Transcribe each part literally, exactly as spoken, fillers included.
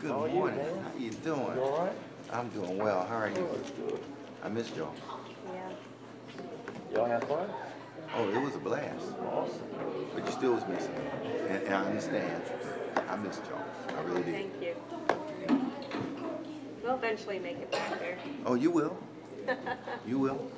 Good How morning. You, How you doing? You all right? I'm doing well. How are you? Good, good. I missed y'all. Yeah. Y'all had fun? Oh, it was a blast. Awesome. But you still was missing. And, and I understand. I missed y'all. I really did. Thank you. We'll eventually make it back there. Oh, you will. You will.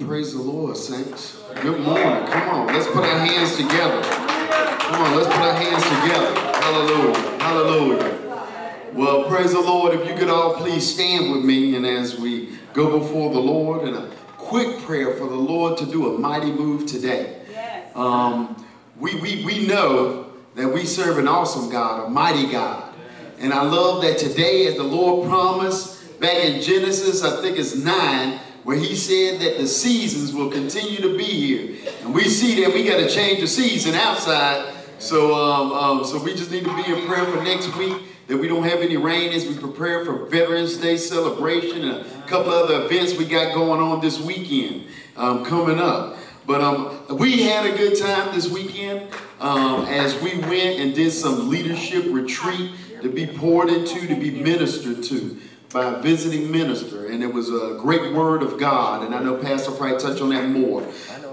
Praise the Lord, saints. Good morning. Come on, let's put our hands together. Come on, let's put our hands together. Hallelujah. Hallelujah. Well, praise the Lord. If you could all please stand with me, and as we go before the Lord, and a quick prayer for the Lord to do a mighty move today. Yes. Um, we, we, we know that we serve an awesome God, a mighty God. And I love that today, as the Lord promised back in Genesis, I think it's nine, where he said that the seasons will continue to be here. And we see that we got to change the season outside. So um, um, so we just need to be in prayer for next week, that we don't have any rain as we prepare for Veterans Day celebration and a couple other events we got going on this weekend um, coming up. But um, we had a good time this weekend um, as we went and did some leadership retreat to be poured into, to be ministered to by a visiting minister, and it was a great word of God, and I know Pastor probably touched on that more.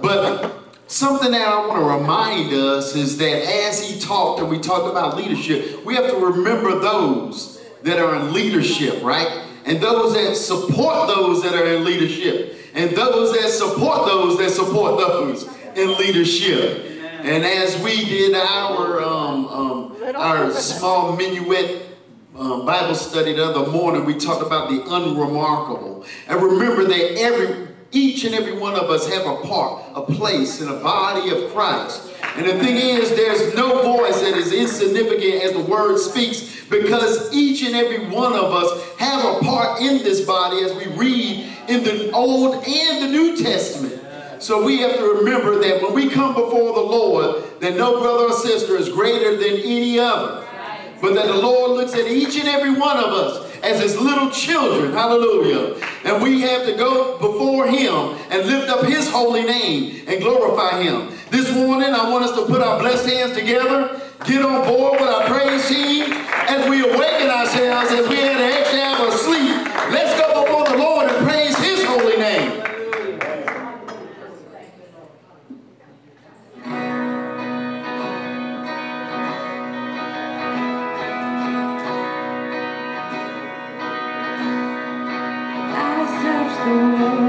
But something that I want to remind us is that as he talked, and we talked about leadership, we have to remember those that are in leadership, right? And those that support those that are in leadership, and those that support those that support those in leadership. And as we did our, um, um, our small minuet Um, Bible study the other morning, we talked about the unremarkable. And remember that every, each and every one of us have a part, a place in the body of Christ. And the thing is, there's no voice that is insignificant as the word speaks, because each and every one of us have a part in this body as we read in the Old and the New Testament. So we have to remember that when we come before the Lord, that no brother or sister is greater than any other. But that the Lord looks at each and every one of us as his little children. Hallelujah. And we have to go before him and lift up his holy name and glorify him. This morning, I want us to put our blessed hands together, get on board with our praise team as we awaken ourselves, as we had an extra hour of sleep. Let's go before the Lord and praise his holy name. There's nothing better.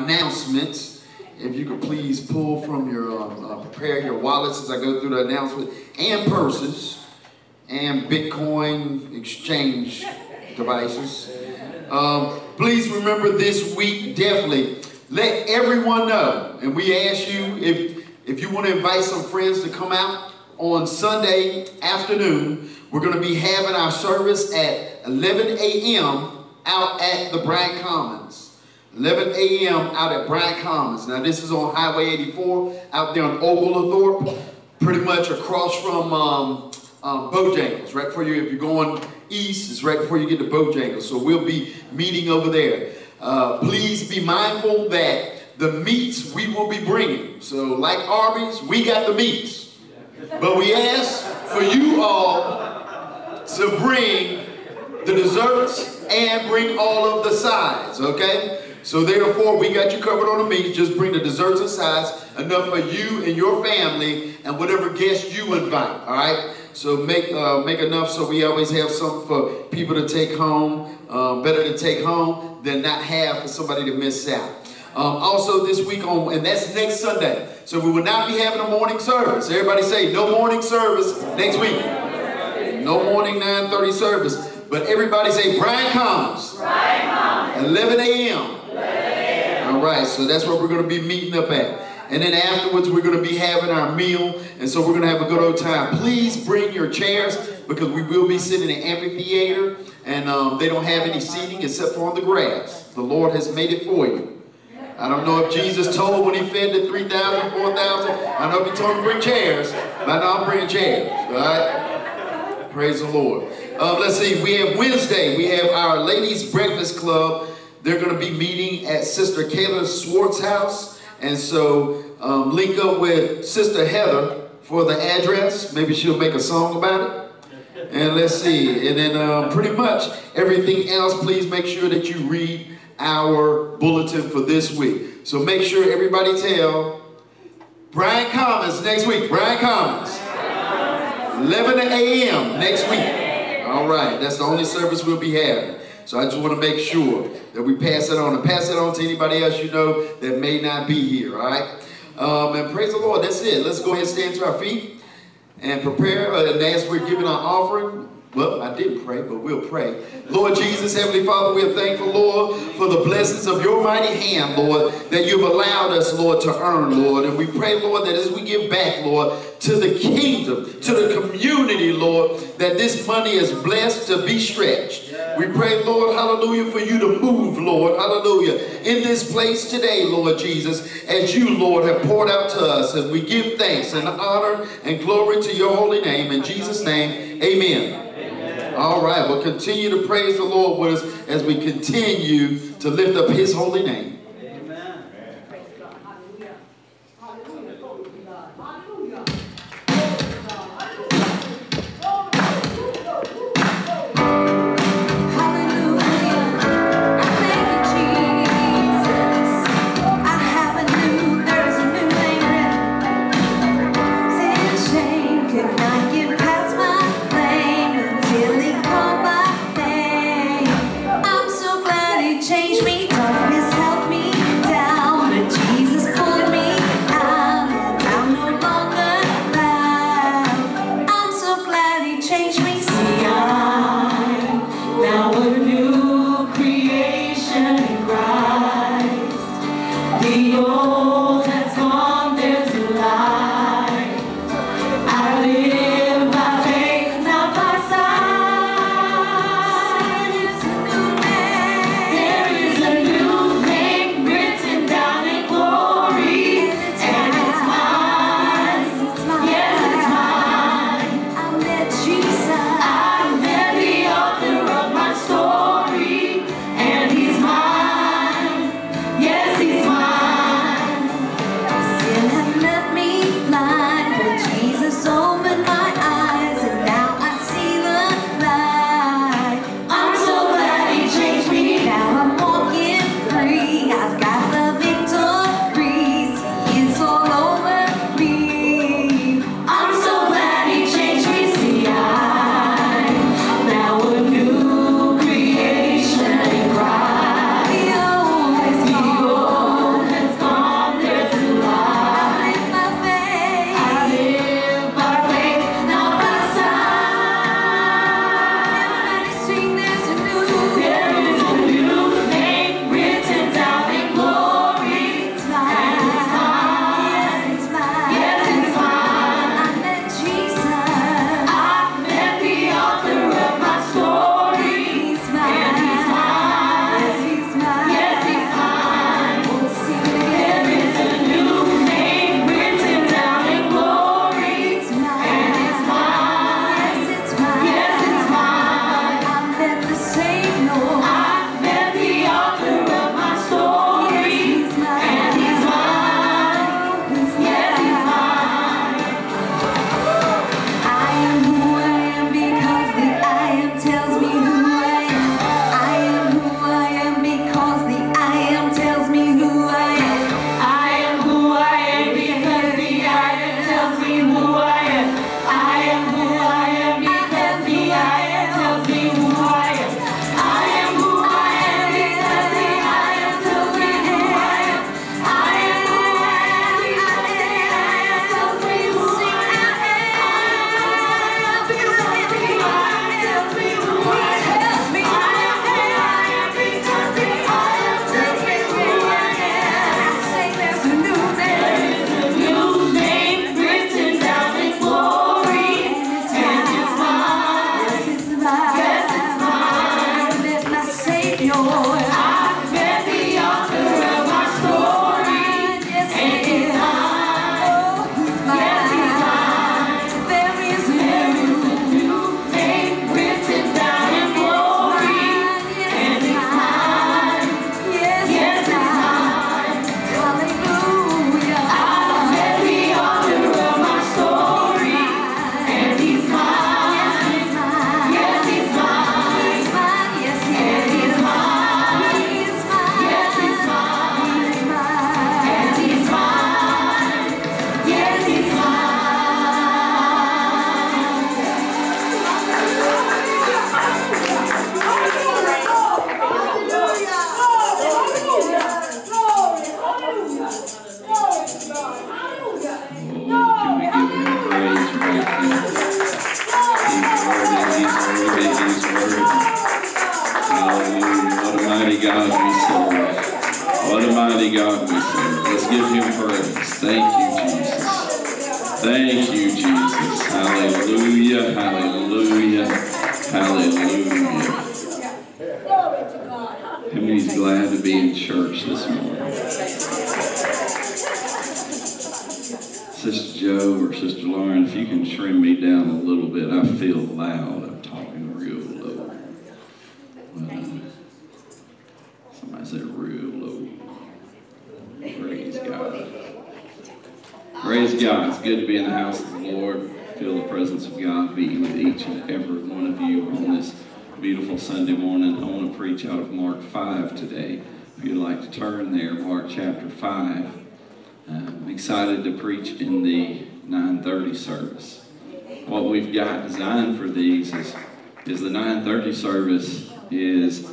my announcements. If you could please pull from your, uh, uh, prepare your wallets as I go through the announcements, and purses, and Bitcoin exchange devices. Um, please remember this week, definitely, let everyone know. And we ask you, if, if you want to invite some friends to come out on Sunday afternoon, we're going to be having our service at eleven a m out at the Bryant Commons. eleven a m out at Bryant Commons. Now this is on Highway eighty-four, out there on Ogolithorpe, pretty much across from um, um, Bojangles. Right for you, if you're going east, it's right before you get to Bojangles. So we'll be meeting over there. Uh, please be mindful that the meats we will be bringing. So like Arby's, we got the meats. But we ask for you all to bring the desserts and bring all of the sides, okay? So therefore, we got you covered on the meats. Just bring the desserts and sides, enough for you and your family and whatever guests you invite, all right? So make uh, make enough so we always have something for people to take home. Um, better to take home than not have for somebody to miss out. Um, also this week, on, and that's next Sunday, so we will not be having a morning service. Everybody say, no morning service next week. No morning nine thirty service. But everybody say, Bright Commons. eleven a m All right, so that's where we're going to be meeting up at. And then afterwards, we're going to be having our meal. And so we're going to have a good old time. Please bring your chairs, because we will be sitting in the amphitheater. And um, they don't have any seating except for on the grass. The Lord has made it for you. I don't know if Jesus told when he fed the three thousand, four thousand. I know if he told him to bring chairs. But I know I'm bringing chairs. All right? Praise the Lord. Uh, let's see. We have Wednesday. We have our Ladies Breakfast Club. They're going to be meeting at Sister Kayla Swartz house. And so um, link up with Sister Heather for the address. Maybe she'll make a song about it. And let's see. And then um, pretty much everything else, please make sure that you read our bulletin for this week. So make sure everybody tell Bryant Commons next week. Bryant Commons. eleven a m next week. All right. That's the only service we'll be having. So I just want to make sure that we pass it on, and pass it on to anybody else you know that may not be here, all right? Um, and praise the Lord, that's it. Let's go ahead and stand to our feet and prepare. Uh, and as we're giving our offering, well, I didn't pray, but we'll pray. Lord Jesus, Heavenly Father, we are thankful, Lord, for the blessings of your mighty hand, Lord, that you've allowed us, Lord, to earn, Lord. And we pray, Lord, that as we give back, Lord, to the kingdom, to the community, Lord, that this money is blessed to be stretched. We pray, Lord, hallelujah, for you to move, Lord, hallelujah, in this place today, Lord Jesus, as you, Lord, have poured out to us, and we give thanks and honor and glory to your holy name. In Jesus' name, amen. Amen. All right, we'll continue to praise the Lord with us as we continue to lift up his holy name. Change me, God has helped me. God we serve. What a mighty God we serve. Let's give him praise. Thank you, Jesus. Thank you, Jesus. Hallelujah. Hallelujah. Hallelujah. How many's glad to be in church this morning? Sister Joe or Sister Lauren, if you can trim me down a little bit, I feel loud. I'm talking real low. Um, somebody said real low. Praise God. Praise God. It's good to be in the house of the Lord. Feel the presence of God be with each and every one of you on this beautiful Sunday morning. I want to preach out of Mark five today. If you'd like to turn there, Mark chapter five. Uh, I'm excited to preach in the nine thirty service. What we've got designed for these is, is the nine thirty service is,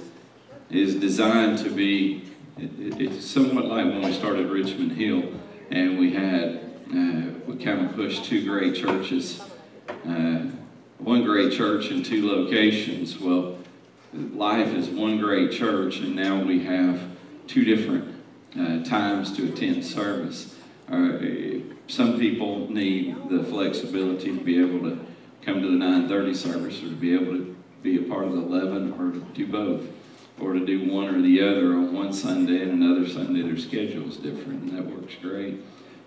is designed to be, it, it, it's somewhat like when we started Richmond Hill and we had, uh, we kind of pushed two great churches uh, one great church in two locations. Well, Life is one great church, and now we have two different uh, times to attend service. Uh, some people need the flexibility to be able to come to the nine thirty service, or to be able to be a part of the eleven, or to do both, or to do one or the other on one Sunday and another Sunday. Their schedule is different, and that works great.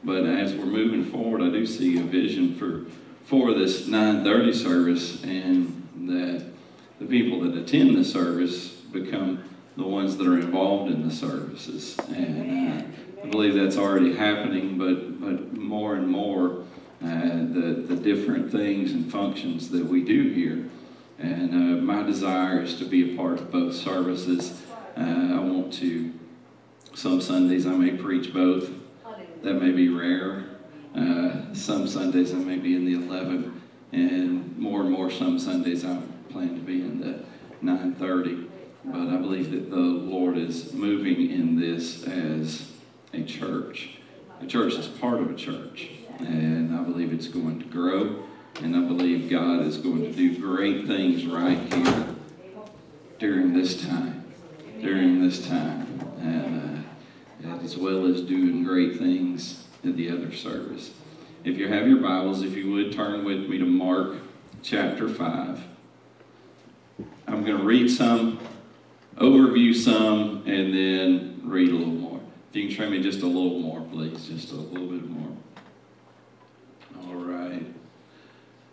But as we're moving forward, I do see a vision for for this nine thirty service, and that the people that attend the service become the ones that are involved in the services. And uh, I believe that's already happening, but, but more and more uh, the, the different things and functions that we do here. And uh, my desire is to be a part of both services. Uh, I want to, some Sundays I may preach both. That may be rare. Uh, some Sundays I may be in the eleven, and more and more some Sundays I plan to be in the nine thirty. But I believe that the Lord is moving in this as a church. A church is part of a church, and I believe it's going to grow, and I believe God is going to do great things right here during this time, during this time, and uh, as well as doing great things at the other service. If you have your Bibles, if you would, turn with me to Mark chapter five. I'm going to read some, overview some, and then read a little more. If you can show me just a little more, please, just a little bit more. All right.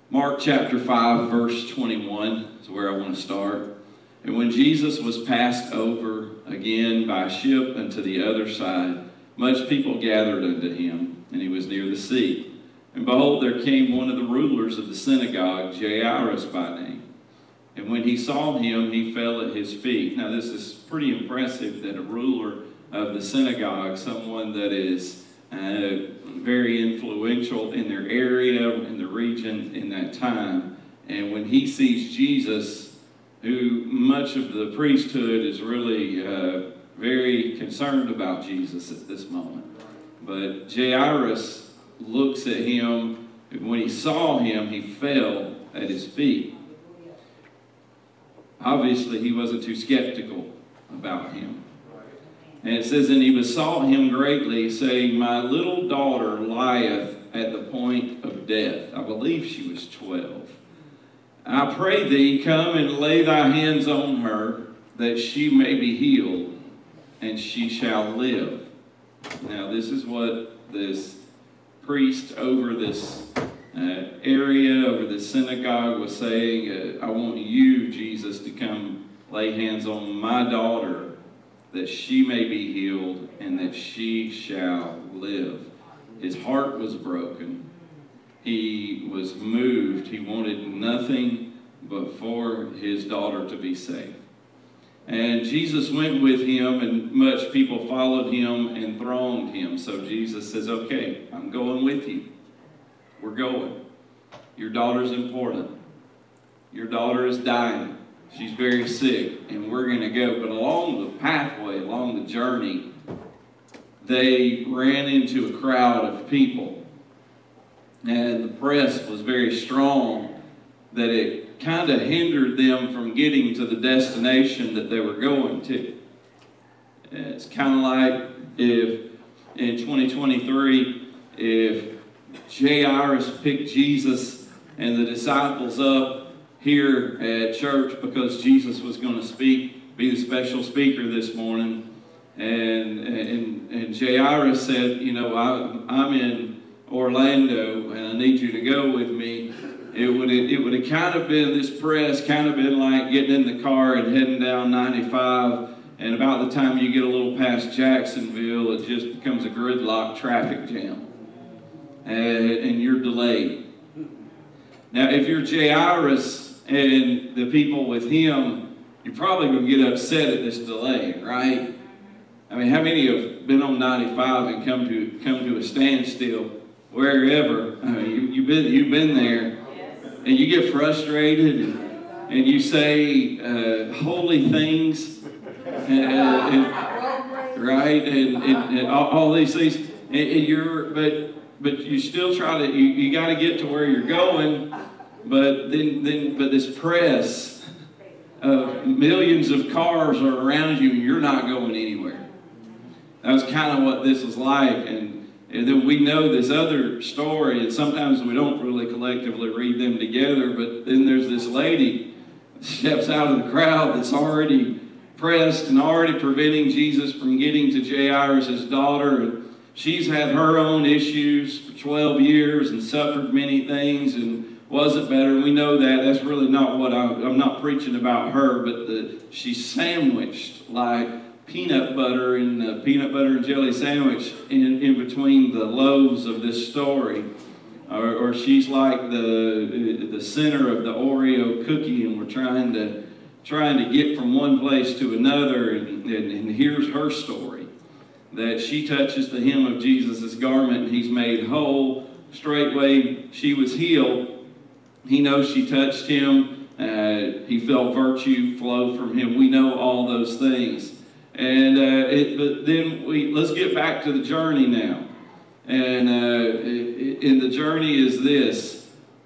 Mark chapter five, verse twenty-one is where I want to start. And when Jesus was passed over again by ship unto the other side, much people gathered unto him, and he was near the sea. And behold, there came one of the rulers of the synagogue, Jairus by name. And when he saw him, he fell at his feet. Now, this is pretty impressive that a ruler of the synagogue, someone that is uh, very influential in their area, in the region, in that time. And when he sees Jesus, who much of the priesthood is really Uh, very concerned about Jesus at this moment. But Jairus looks at him, and when he saw him, he fell at his feet. Obviously, he wasn't too skeptical about him. And it says, and he besought him greatly, saying, my little daughter lieth at the point of death. I believe she was twelve. I pray thee, come and lay thy hands on her, that she may be healed, and she shall live. Now, this is what this priest over this uh, area, over this synagogue, was saying. Uh, I want you, Jesus, to come lay hands on my daughter, that she may be healed and that she shall live. His heart was broken. He was moved. He wanted nothing but for his daughter to be saved. And Jesus went with him, and much people followed him and thronged him. So Jesus says, okay, I'm going with you. We're going. Your daughter's important. Your daughter is dying. She's very sick, and we're going to go. But along the pathway, along the journey, they ran into a crowd of people. And the press was very strong that it kind of hindered them from getting to the destination that they were going to. It's kind of like if in twenty twenty-three, if Jairus picked Jesus and the disciples up here at church because Jesus was going to speak, be the special speaker this morning. And, and, and Jairus said, you know, I, I'm in Orlando and I need you to go with me. It would, it would have kind of been, this press kind of been like getting in the car and heading down ninety-five. And about the time you get a little past Jacksonville, it just becomes a gridlock traffic jam. And, and you're delayed. Now, if you're Jairus and the people with him, you're probably going to get upset at this delay, right? I mean, how many have been on ninety-five and come to come to a standstill wherever? I mean, you, you've been you've been there, and you get frustrated, and, and you say uh, holy things. And, and, right, and, and, and all, all these things, and, and you're, but but you still try to, you, you got to get to where you're going, but then then but this press of millions of cars are around you, and you're not going anywhere. That was kind of what this was like, and, and then we know this other story, and sometimes we don't really collectively read them together. But then there's this lady that steps out of the crowd that's already pressed and already preventing Jesus from getting to Jairus' daughter. She's had her own issues for twelve years and suffered many things and wasn't better. We know that. That's really not what I, I'm not preaching about her, but the, she's sandwiched like peanut butter in the peanut butter and jelly sandwich in, in between the loaves of this story. Or, or she's like the, the center of the Oreo cookie, and we're trying to trying to get from one place to another, and, and, and here's her story. That she touches the hem of Jesus' garment, and he's made whole. Straightway, she was healed. He knows she touched him. Uh, he felt virtue flow from him. We know all those things. And uh, it, but then we let's get back to the journey now. And uh, in the journey is this.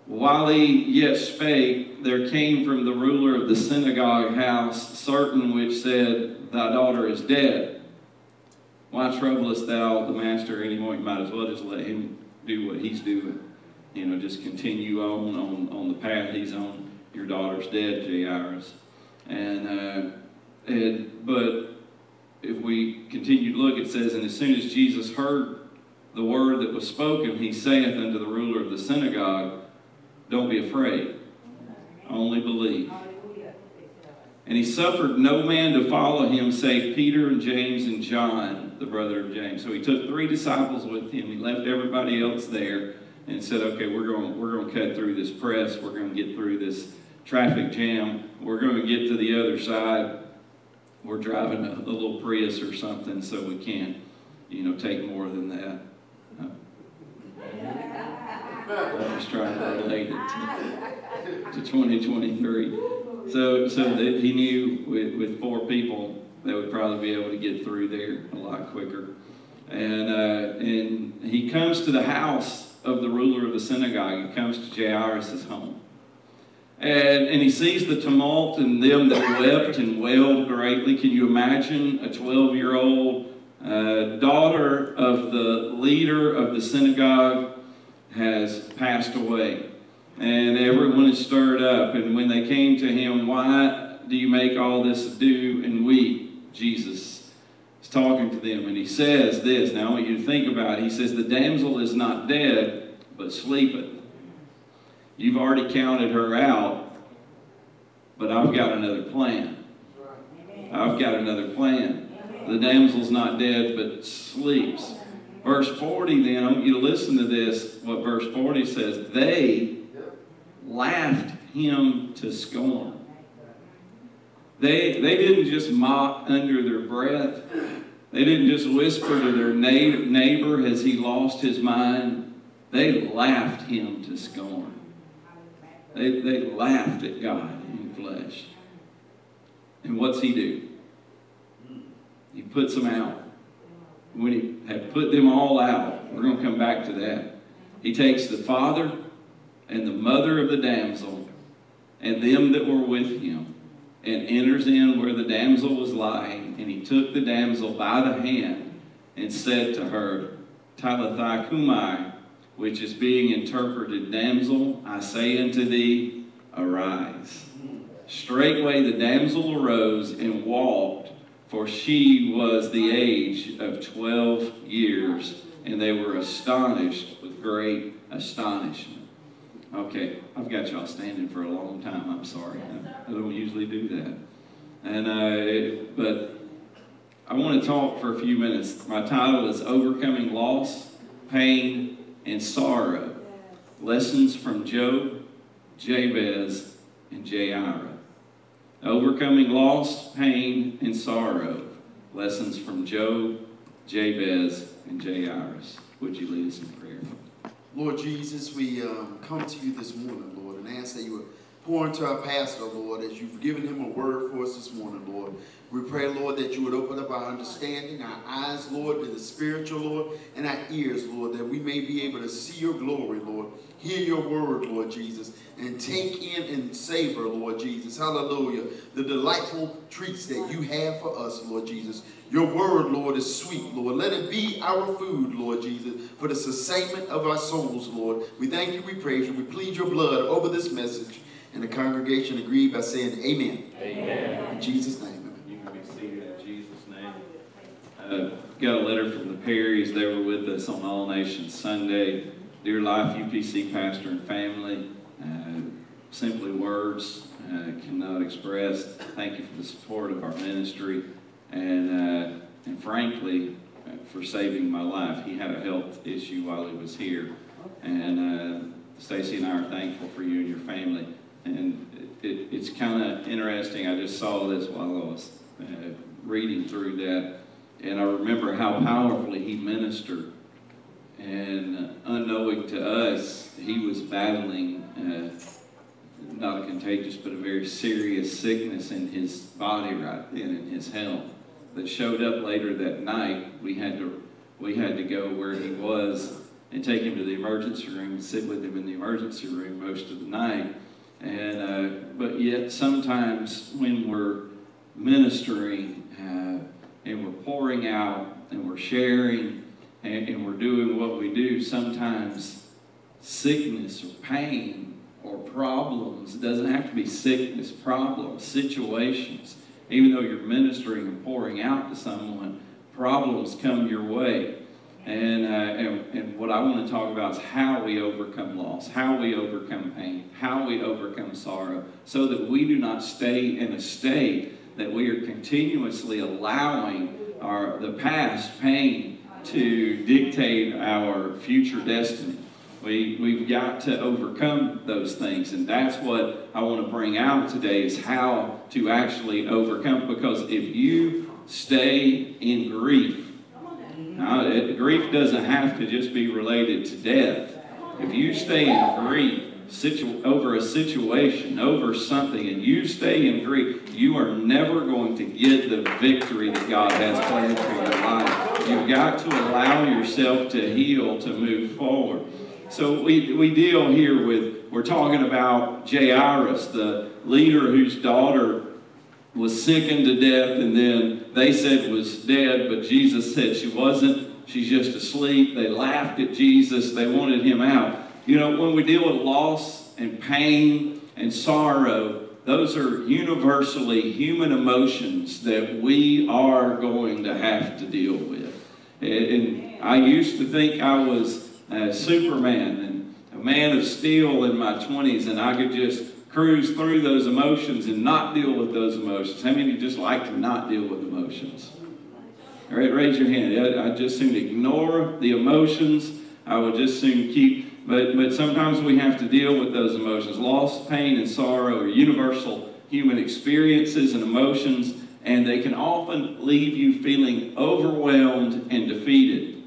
While he yet spake, there came from the ruler of the synagogue house certain which said, Thy daughter is dead. Why troublest thou the master anymore? You might as well just let him do what he's doing. You know, just continue on on, on the path he's on. Your daughter's dead, Jairus. And, uh, and but if we continue to look, it says, And as soon as Jesus heard the word that was spoken, he saith unto the ruler of the synagogue, Don't be afraid, only believe. And he suffered no man to follow him save Peter and James and John, the brother of James. So he took three disciples with him. He left everybody else there and said, okay, we're going, we're going to cut through this press. We're going to get through this traffic jam. We're going to get to the other side. We're driving a, a little Prius or something, so we can't, you know, take more than that. I was trying to relate it to, to twenty twenty-three. So, so that he knew with, with four people, they would probably be able to get through there a lot quicker. And, uh, and he comes to the house of the ruler of the synagogue. He comes to Jairus' home. And, and he sees the tumult and them that wept and wailed greatly. Can you imagine a twelve-year-old uh, daughter of the leader of the synagogue has passed away, and everyone is stirred up? And when they came to him, why do you make all this ado and weep? Jesus is talking to them, and he says this. Now I want you to think about it. He says, The damsel is not dead, but sleepeth. You've already counted her out, but I've got another plan. I've got another plan. The damsel's not dead, but sleeps. Verse forty then, I want you to listen to this, what verse forty says. They laughed him to scorn. They, they didn't just mock under their breath. They didn't just whisper to their neighbor as he lost his mind. They laughed him to scorn. They, they laughed at God in flesh. And what's he do? He puts them out. When he had put them all out, we're going to come back to that. He takes the father and the mother of the damsel and them that were with him and enters in where the damsel was lying, and he took the damsel by the hand and said to her, Talitha Kumai, which is being interpreted, damsel, I say unto thee, arise. Straightway the damsel arose and walked, for she was the age of twelve years, and they were astonished with great astonishment. Okay, I've got y'all standing for a long time. I'm sorry. I, I don't usually do that. And I, but I want to talk for a few minutes. My title is Overcoming Loss, Pain, and Sorrow. Lessons from Job, Jabez, and Jairus. Overcoming Loss, Pain, and Sorrow. Lessons from Job, Jabez, and Jairus. Would you lead us in prayer? Lord Jesus, we um, come to you this morning, Lord, and ask that you would pour into our pastor, Lord, as you've given him a word for us this morning, Lord. We pray, Lord, that you would open up our understanding, our eyes, Lord, to the spiritual, Lord, and our ears, Lord, that we may be able to see your glory, Lord, hear your word, Lord Jesus, and take in and savor, Lord Jesus, hallelujah, the delightful treats that you have for us, Lord Jesus. Your word, Lord, is sweet, Lord. Let it be our food, Lord Jesus, for the sustainment of our souls, Lord. We thank you, we praise you, we plead your blood over this message, and the congregation agreed by saying amen. Amen. In Jesus' name. Uh, got a letter from the Perrys. They were with us on All Nations Sunday. Dear Life U P C pastor and family, uh, simply words uh, cannot express. Thank you for the support of our ministry and, uh, and frankly, uh, for saving my life. He had a health issue while he was here. And uh, Stacey and I are thankful for you and your family. And it, it, it's kind of interesting. I just saw this while I was uh, reading through that. And I remember how powerfully he ministered. And unknowing to us, he was battling uh, not a contagious, but a very serious sickness in his body right then, in his health, that showed up later that night. We had to, we had to go where he was and take him to the emergency room and sit with him in the emergency room most of the night. And uh, but yet sometimes when we're ministering, uh, and we're pouring out, and we're sharing, and, and we're doing what we do, sometimes sickness or pain or problems, it doesn't have to be sickness, problems, situations, even though you're ministering and pouring out to someone, problems come your way. And, uh, and, and what I want to talk about is how we overcome loss, how we overcome pain, how we overcome sorrow, so that we do not stay in a state that we are continuously allowing our, the past pain to dictate our future destiny. We, we've got to overcome those things, and that's what I want to bring out today is how to actually overcome, because if you stay in grief, now, it, grief doesn't have to just be related to death. If you stay in grief, Situ over a situation, over something, and you stay in grief, you are never going to get the victory that God has planned for your life. You've got to allow yourself to heal, to move forward. So we, we deal here with, we're talking about Jairus, the leader whose daughter was sickened to death, and then they said was dead, but Jesus said she wasn't. She's just asleep. They laughed at Jesus. They wanted him out. You know, when we deal with loss and pain and sorrow, those are universally human emotions that we are going to have to deal with. And I used to think I was uh, Superman and a man of steel in my twenties, and I could just cruise through those emotions and not deal with those emotions. How many of you just like to not deal with emotions? All right, raise your hand. I just seem to ignore the emotions. I would just soon keep... But, but sometimes we have to deal with those emotions. Loss, pain, and sorrow are universal human experiences and emotions, and they can often leave you feeling overwhelmed and defeated.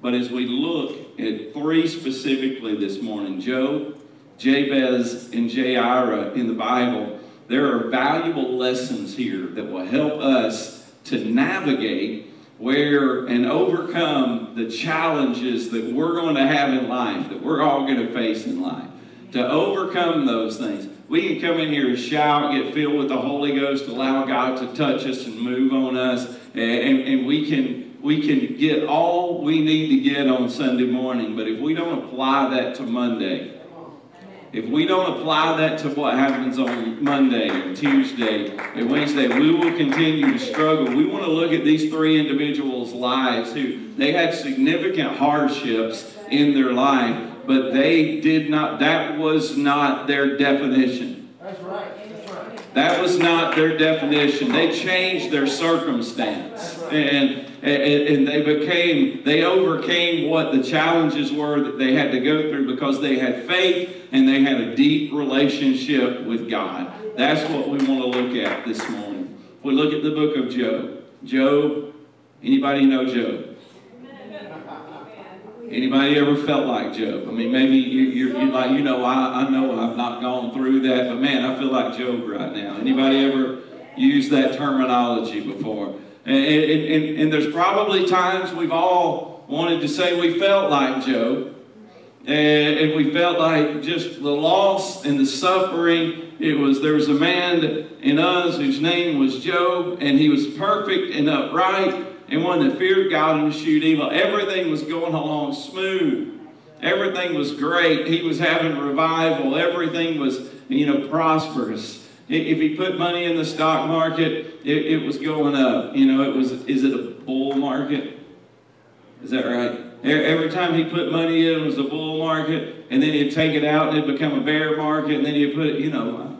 But as we look at three specifically this morning, Job, Jabez, and Jairus in the Bible, there are valuable lessons here that will help us to navigate where and overcome the challenges that we're going to have in life, that we're all going to face in life. To overcome those things, We can come in here and shout, get filled with the Holy Ghost, allow God to touch us and move on us, and, and, and we can we can get all we need to get on Sunday morning. But if we don't apply that to Monday, if we don't apply that to what happens on Monday and Tuesday and Wednesday, we will continue to struggle. We want to look at these three individuals' lives who they had significant hardships in their life. But they did not, that was not their definition. That's right. That's right. That was not their definition. They changed their circumstance. Right. And, and and they became, they overcame what the challenges were that they had to go through because they had faith and they had a deep relationship with God. That's what we want to look at this morning. If we look at the book of Job. Job, anybody know Job? Anybody ever felt like Job? I mean, maybe you, you're, you're like, you know, I, I know I've not gone through that, but man, I feel like Job right now. Anybody ever used that terminology before? And, and, and, and there's probably times we've all wanted to say we felt like Job. And, and we felt like just the loss and the suffering. It was, there was a man in us whose name was Job, and he was perfect and upright, and one that feared God and eschewed evil. Everything was going along smooth. Everything was great. He was having revival. Everything was, you know, prosperous. If he put money in the stock market, it, it was going up. You know, it was, is it a bull market? Is that right? Every time he put money in, it was a bull market. And then he'd take it out and it'd become a bear market. And then he'd put it, you know,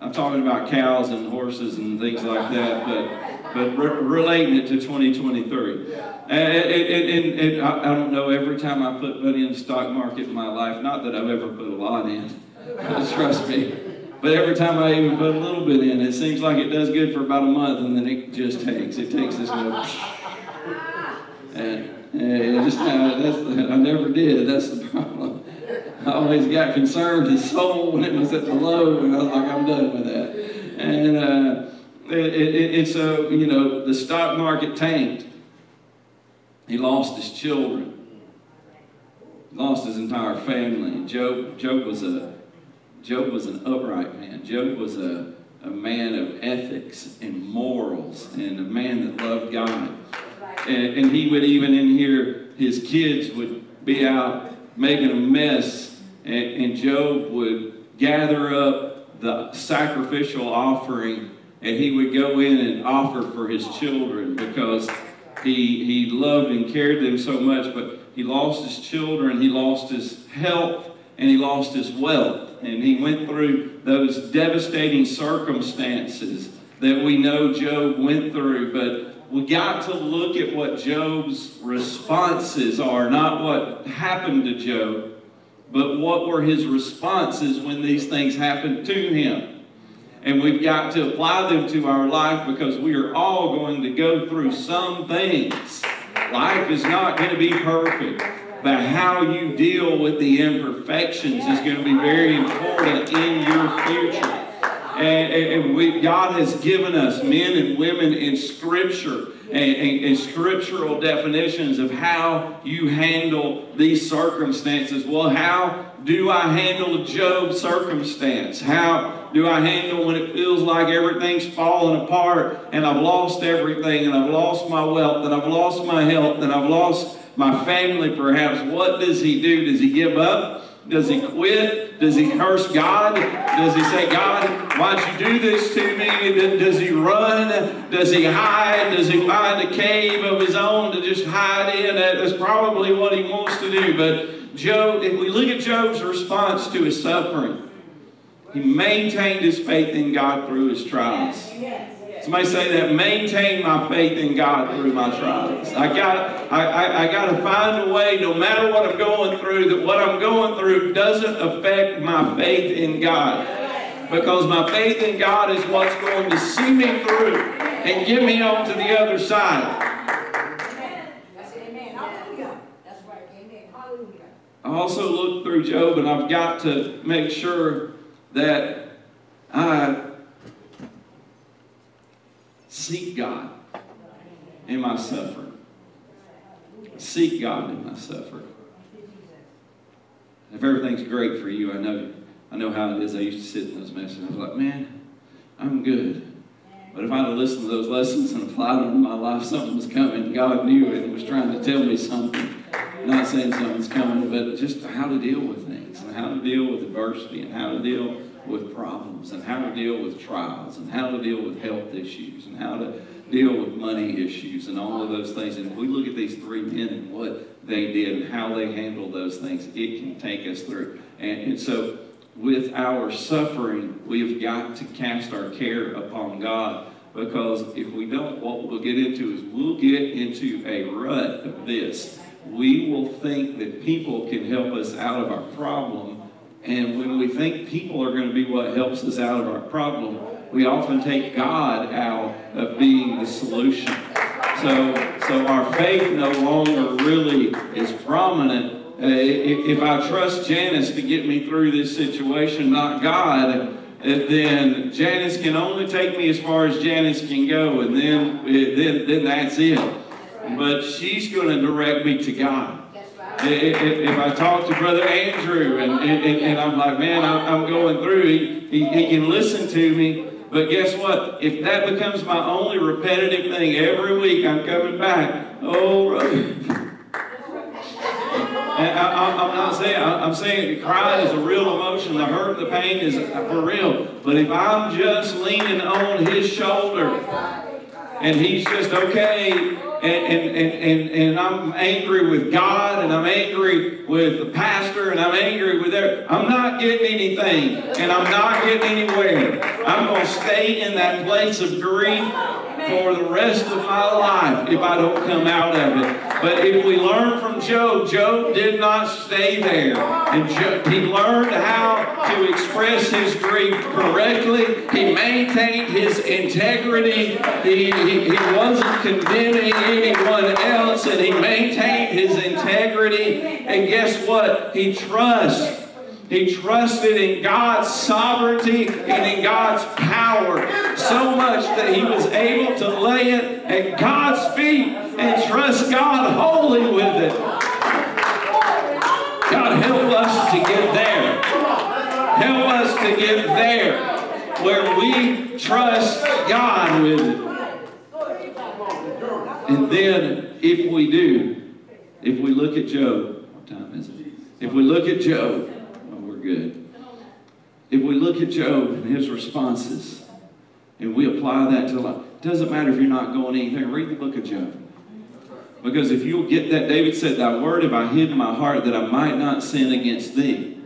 I'm talking about cows and horses and things like that, but but re relating it to twenty twenty-three. And, and, and, and I, I don't know, every time I put money in the stock market in my life, not that I've ever put a lot in, trust me, but every time I even put a little bit in, it seems like it does good for about a month, and then it just takes. It takes this little... And, and just, I, that's the, I never did. That's the problem. I always got concerned and sold when it was at the low, and I was like, I'm done with that. And uh, it, it, it, so, you know, the stock market tanked. He lost his children, lost his entire family. Job, Job was a, Job was an upright man. Job was a, a man of ethics and morals, and a man that loved God. And, and he would even in here, his kids would be out making a mess, and, and Job would gather up the sacrificial offering, and he would go in and offer for his children because he, he loved and cared them so much. But he lost his children, he lost his health, and he lost his wealth. And he went through those devastating circumstances that we know Job went through. But we got to look at what Job's responses are, not what happened to Job, but what were his responses when these things happened to him. And we've got to apply them to our life because we are all going to go through some things. Life is not going to be perfect, but how you deal with the imperfections is going to be very important in your future. And we, God has given us men and women in Scripture and, and, and scriptural definitions of how you handle these circumstances. Well, how do I handle Job's circumstance? How do I handle when it feels like everything's falling apart and I've lost everything and I've lost my wealth and I've lost my health and I've lost my family perhaps? What does he do? Does he give up? Does he quit? Does he curse God? Does he say, God, why'd you do this to me? Does he run? Does he hide? Does he find a cave of his own to just hide in? That's probably what he wants to do. But Job, if we look at Job's response to his suffering, he maintained his faith in God through his trials. Somebody say that, maintain my faith in God through my trials. I got, I, I, I got to find a way, no matter what I'm going through, that what I'm going through doesn't affect my faith in God. Because my faith in God is what's going to see me through and get me on to the other side. I also looked through Job, and I've got to make sure that I seek God in my suffering. Seek God in my suffering. If everything's great for you, I know I know how it is. I used to sit in those messages. I was like, man, I'm good. But if I had listened to those lessons and applied them to my life, something was coming. God knew it and was trying to tell me something. Not saying something's coming, but just how to deal with things and how to deal with adversity and how to deal with problems and how to deal with trials and how to deal with health issues and how to deal with money issues and all of those things. And if we look at these three men and what they did and how they handled those things, it can take us through. And, and so with our suffering, we've got to cast our care upon God, because if we don't, what we'll get into is we'll get into a rut of this. We will think that people can help us out of our problem, and when we think people are going to be what helps us out of our problem, we often take God out of being the solution. So, so our faith no longer really is prominent. Uh, if, if I trust Janice to get me through this situation, not God, then Janice can only take me as far as Janice can go, and then, then, then that's it. But she's going to direct me to God. If, if, if I talk to Brother Andrew and, and, and I'm like, man, I'm going through, he, he, he can listen to me. But guess what? If that becomes my only repetitive thing every week, I'm coming back. Oh, brother. And I, I, I'm not saying, I, I'm saying crying is a real emotion. The hurt, the pain is for real. But if I'm just leaning on his shoulder and he's just okay, And, and, and, and I'm angry with God, and I'm angry with the pastor, and I'm angry with everything, I'm not getting anything, and I'm not getting anywhere. I'm going to stay in that place of grief for the rest of my life if I don't come out of it. But if we learn from Job, Job did not stay there. And Job, he learned how to express his grief correctly. He maintained his integrity. He, he, he wasn't condemning anyone else, and he maintained his integrity. And guess what? He trusts. He trusted in God's sovereignty and in God's power so much that he was able to lay it at God's feet and trust God wholly with it. God, help us to get there. Help us to get there where we trust God with it. And then, if we do, if we look at Job, what time is it? If we look at Job, oh, we're good. If we look at Job and his responses, and we apply that to life, it doesn't matter if you're not going anything, read the book of Job. Because if you'll get that, David said, thy word have I hid in my heart that I might not sin against thee.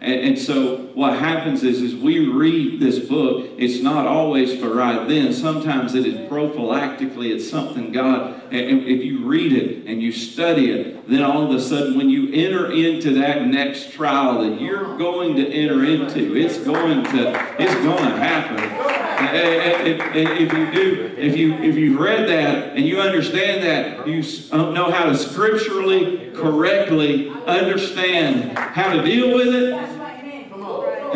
And, and so what happens is, is we read this book. It's not always for right then. Sometimes it is prophylactically. It's something God, and if you read it and you study it, then all of a sudden when you enter into that next trial that you're going to enter into, it's going to, it's going to happen. If, if, if you do, if you if you've read that and you understand that, you know how to scripturally, correctly understand how to deal with it,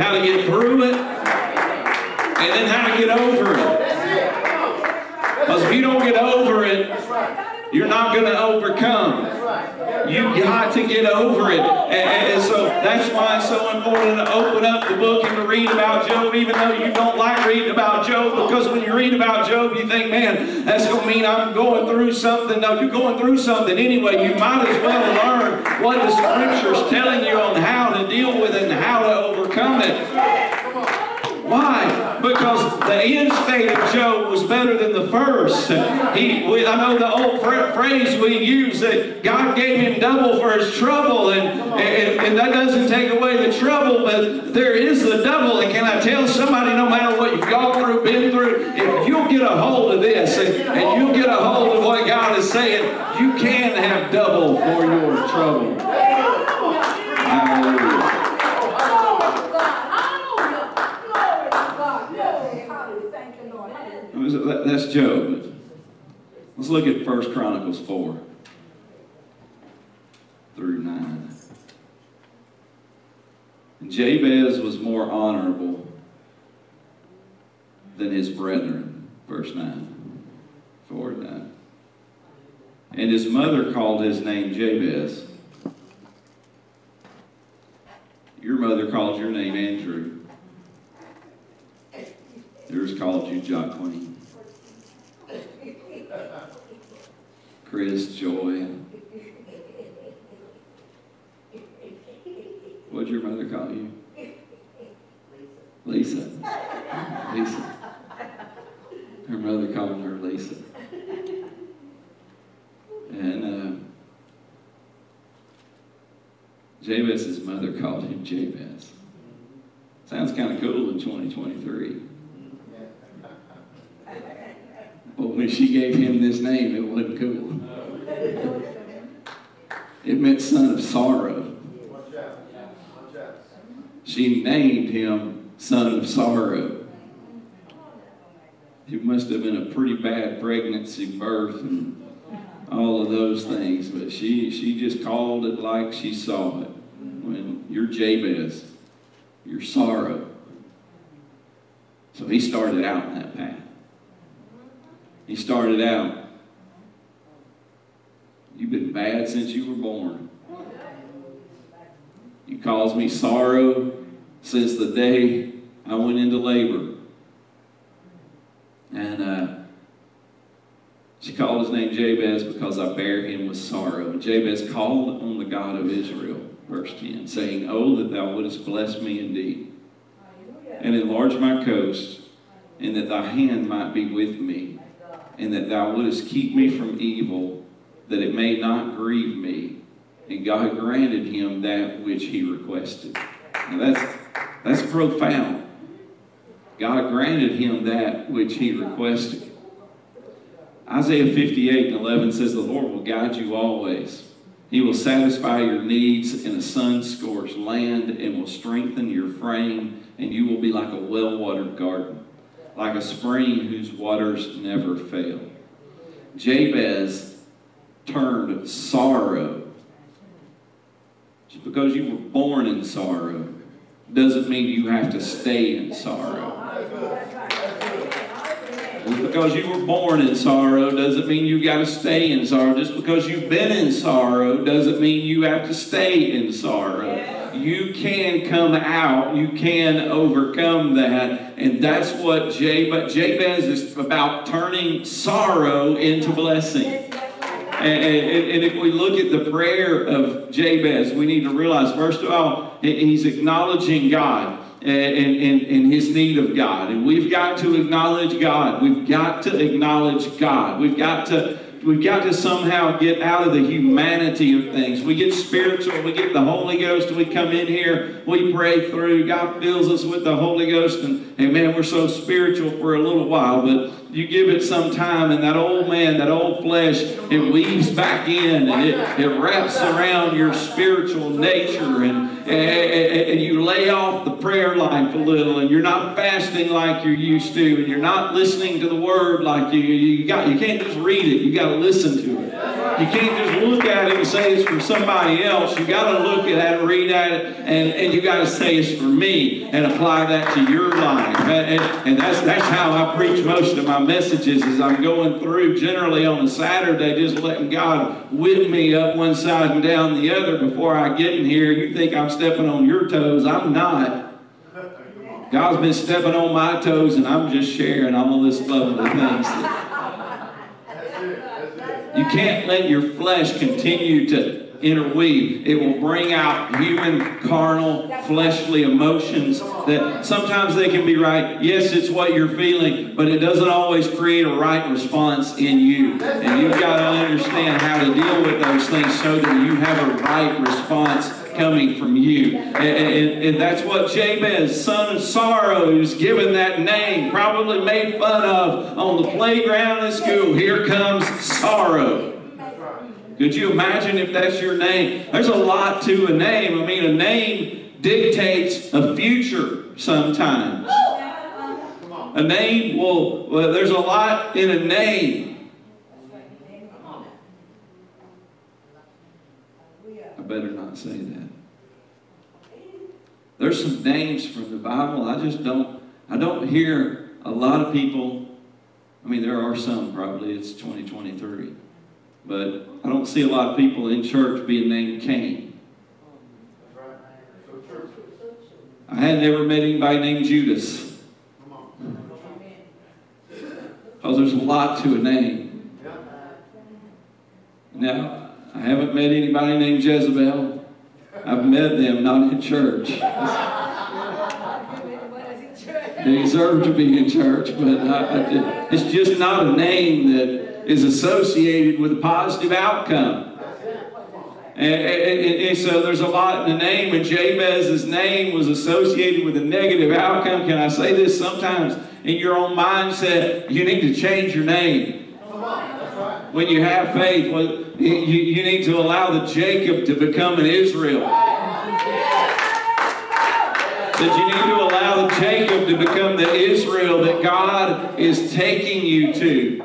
how to get through it, and then how to get over it. Because if you don't get over it, you're not going to overcome. You got to get over it. And, and so that's why it's so important to open up the book and to read about Job, even though you don't like reading about Job, because when you read about Job, you think, man, that's going to mean I'm going through something. No, you're going through something anyway. You might as well learn what the scripture's telling you on how to deal with it and how to overcome it. Why? Because the end state of Job was better than the first. He, we, I know the old phrase we use that God gave him double for his trouble, and, and, and that doesn't take away the trouble, but there is the double. And can I tell somebody, no matter what you've gone through, been through, if you'll get a hold of this and, and you'll get a hold of what God is saying, you can have double for your trouble. Hallelujah. That's Job. Let's look at First Chronicles four through nine. And Jabez was more honorable than his brethren, verse nine, four and nine. And his mother called his name Jabez. Your mother called your name Andrew. Yours called you Jacqueline. Chris, Joy. What'd your mother call you? Lisa. Lisa. Lisa. Her mother called her Lisa. And uh, Jabez's mother called him Jabez. Sounds kind of cool in twenty twenty-three. But when she gave him this name, it wasn't cool. It meant son of sorrow. She named him son of sorrow. It must have been a pretty bad pregnancy, birth, and all of those things. But she, she just called it like she saw it. When you're Jabez, you're sorrow. So he started out in that path. He started out. You've been bad since you were born. You caused me sorrow since the day I went into labor. And uh, she called his name Jabez because I bare him with sorrow. And Jabez called on the God of Israel, verse ten, saying, "Oh, that thou wouldest bless me indeed, and enlarge my coast, and that thy hand might be with me, and that thou wouldest keep me from evil, that it may not grieve me." And God granted him that which he requested. Now that's, that's profound. God granted him that which he requested. Isaiah fifty-eight and eleven says, "The Lord will guide you always. He will satisfy your needs in a sun-scorched land and will strengthen your frame, and you will be like a well-watered garden, like a spring whose waters never fail." Jabez turned sorrow. Just because you were born in sorrow doesn't mean you have to stay in sorrow. Just because you were born in sorrow doesn't mean you got to stay in sorrow. Just because you've been in sorrow doesn't mean you have to stay in sorrow. You can come out. You can overcome that. And that's what Jabez, Jabez is about, turning sorrow into blessing. And, and, and if we look at the prayer of Jabez, we need to realize, first of all, he's acknowledging God and, and, and his need of God. And we've got to acknowledge God. We've got to acknowledge God. We've got to, we've got to somehow get out of the humanity of things. We get spiritual. We get the Holy Ghost. We come in here. We pray through. God fills us with the Holy Ghost. And, and man, we're so spiritual for a little while, but you give it some time, and that old man, that old flesh, it weaves back in, and it, it wraps around your spiritual nature, and, and, and you lay off the prayer life a little, and you're not fasting like you're used to, and you're not listening to the Word like you you got. You can't just read it. You got to listen to it. You can't just look at it and say it's for somebody else. You got to look at it, read at it, and, and you got to say it's for me, and apply that to your life. And, and, and that's that's how I preach most of my messages as I'm going through, generally on a Saturday, just letting God whip me up one side and down the other before I get in here. You think I'm stepping on your toes. I'm not. God's been stepping on my toes, and I'm just sharing all this lovely things. You can't let your flesh continue to interweave. It will bring out human, carnal, fleshly emotions that sometimes they can be right. Yes, it's what you're feeling, but it doesn't always create a right response in you. And you've got to understand how to deal with those things so that you have a right response coming from you. And, and, and that's what Jabez, son of sorrow, who's given that name, probably made fun of on the playground at school. Here comes sorrow. Could you imagine if that's your name? There's a lot to a name. I mean, a name dictates a future sometimes. A name will, well, there's a lot in a name. I better not say that. There's some names from the Bible. I just don't, I don't hear a lot of people. I mean, there are some probably. It's twenty twenty-three. But I don't see a lot of people in church being named Cain. I had never met anybody named Judas. Because there's a lot to a name. Now, I haven't met anybody named Jezebel. I've met them, not in church. They deserve to be in church, but I, I, it's just not a name that is associated with a positive outcome. And, and, and, and so there's a lot in the name, and Jabez's name was associated with a negative outcome. Can I say this? Sometimes in your own mindset, you need to change your name. When you have faith, well, you, you need to allow the Jacob to become an Israel. That you need to allow the Jacob to become the Israel that God is taking you to.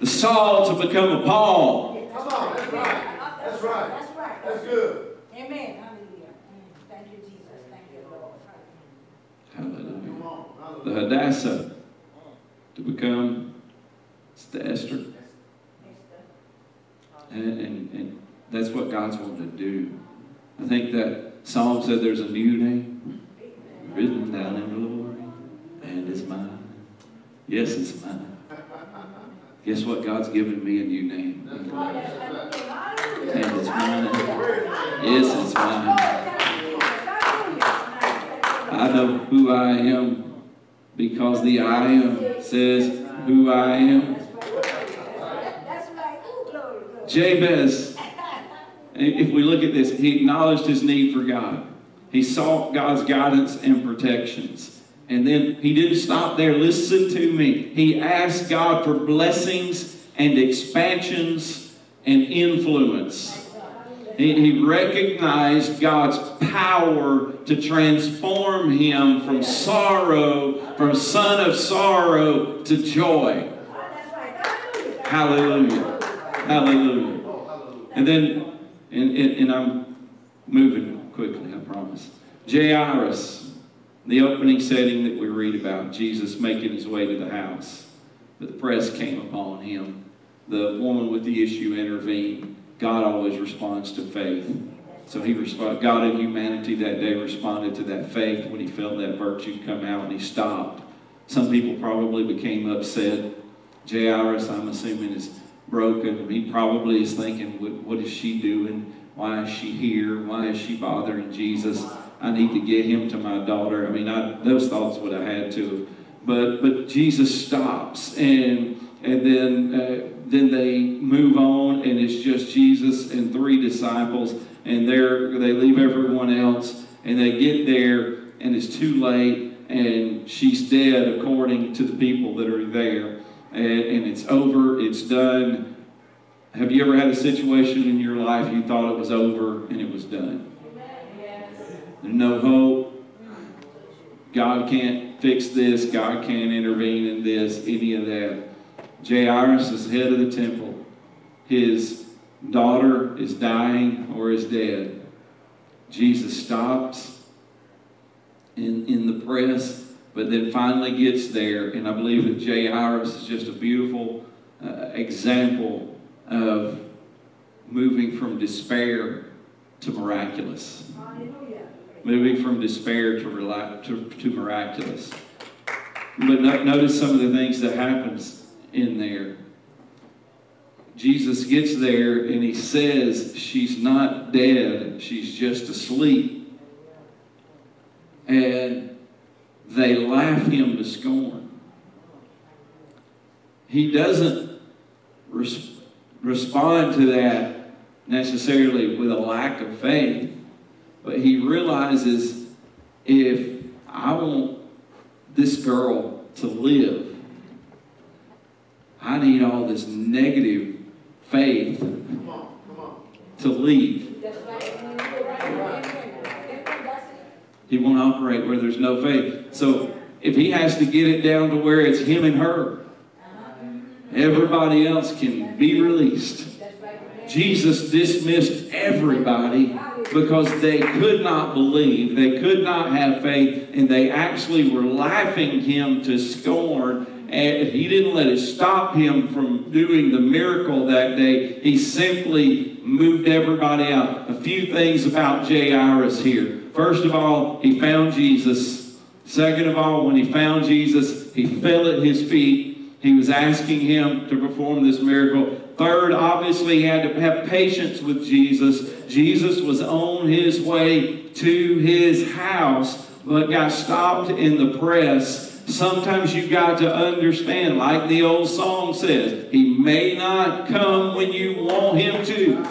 The Saul to become a Paul. That's right. That's right. That's right. That's good. Amen. Hallelujah. Thank you, Jesus. Thank you, Lord. Hallelujah. The Hadassah to become the Esther. And, and, and that's what God's wanting to do. I think that Psalm said there's a new name written down in glory, and it's mine. Yes, it's mine. Guess what? God's given me a new name. And it's mine. Yes, it's mine. I know who I am because the I am says who I am. Jabez, if we look at this, he acknowledged his need for God. He sought God's guidance and protections. And then he didn't stop there. Listen to me. He asked God for blessings and expansions and influence. He, he recognized God's power to transform him from sorrow, from son of sorrow to joy. Hallelujah. Hallelujah. And then, and, and, and I'm moving quickly, I promise. Jairus. The opening setting that we read about, Jesus making his way to the house, but the press came upon him. The woman with the issue intervened. God always responds to faith. So he responded. God and humanity that day responded to that faith when he felt that virtue come out and he stopped. Some people probably became upset. Jairus, I'm assuming, is broken. He probably is thinking, what, what is she doing? Why is she here? Why is she bothering Jesus? I need to get him to my daughter. I mean, I, those thoughts would have had to. But but Jesus stops, and and then uh, then they move on, and it's just Jesus and three disciples, and they're they leave everyone else, and they get there, and it's too late, and she's dead according to the people that are there, and, and it's over, it's done. Have you ever had a situation in your life you thought it was over and it was done? No hope. God can't fix this. God can't intervene in this, any of that. Jairus is head of the temple. His daughter is dying or is dead. Jesus stops in, in the press, but then finally gets there. And I believe that Jairus is just a beautiful uh, example of moving from despair to miraculous. Moving from despair to, to, to miraculous. But no, notice some of the things that happens in there. Jesus gets there and he says, she's not dead, she's just asleep. And they laugh him to scorn. He doesn't res respond to that necessarily with a lack of faith. But he realizes, if I want this girl to live, I need all this negative faith come on, come on. to leave. That's right. He won't operate where there's no faith. So if he has to get it down to where it's him and her, everybody else can be released. Jesus dismissed everybody because they could not believe, they could not have faith, and they actually were laughing him to scorn. And he didn't let it stop him from doing the miracle that day. He simply moved everybody out. A few things about Jairus here. First of all, he found Jesus. Second of all, when he found Jesus, he fell at his feet. He was asking him to perform this miracle. Third, obviously, he had to have patience with Jesus. Jesus was on his way to his house, but got stopped in the press. Sometimes you got to understand, like the old song says, he may not come when you want him to,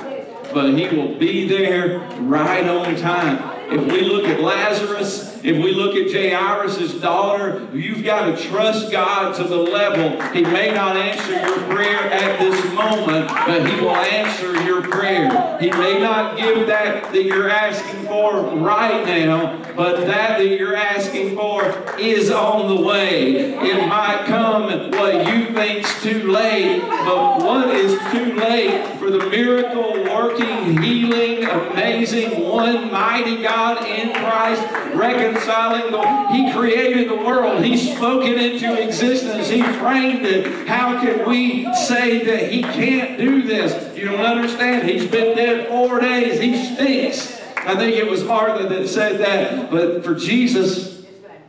but he will be there right on time. If we look at Lazarus, if we look at Jairus' daughter, you've got to trust God to the level. He may not answer your prayer at this moment, but he will answer your prayer. He may not give that that you're asking for right now, but that that you're asking for is on the way. It might come at what you think's too late, but what is too late for the miracle, working, healing, amazing, one mighty God in Christ, reconciling the, he created the world. He spoke it into existence. He framed it. How can we say that he can't do this? You don't understand. He's been dead four days. He stinks. I think it was Martha that said that. But for Jesus,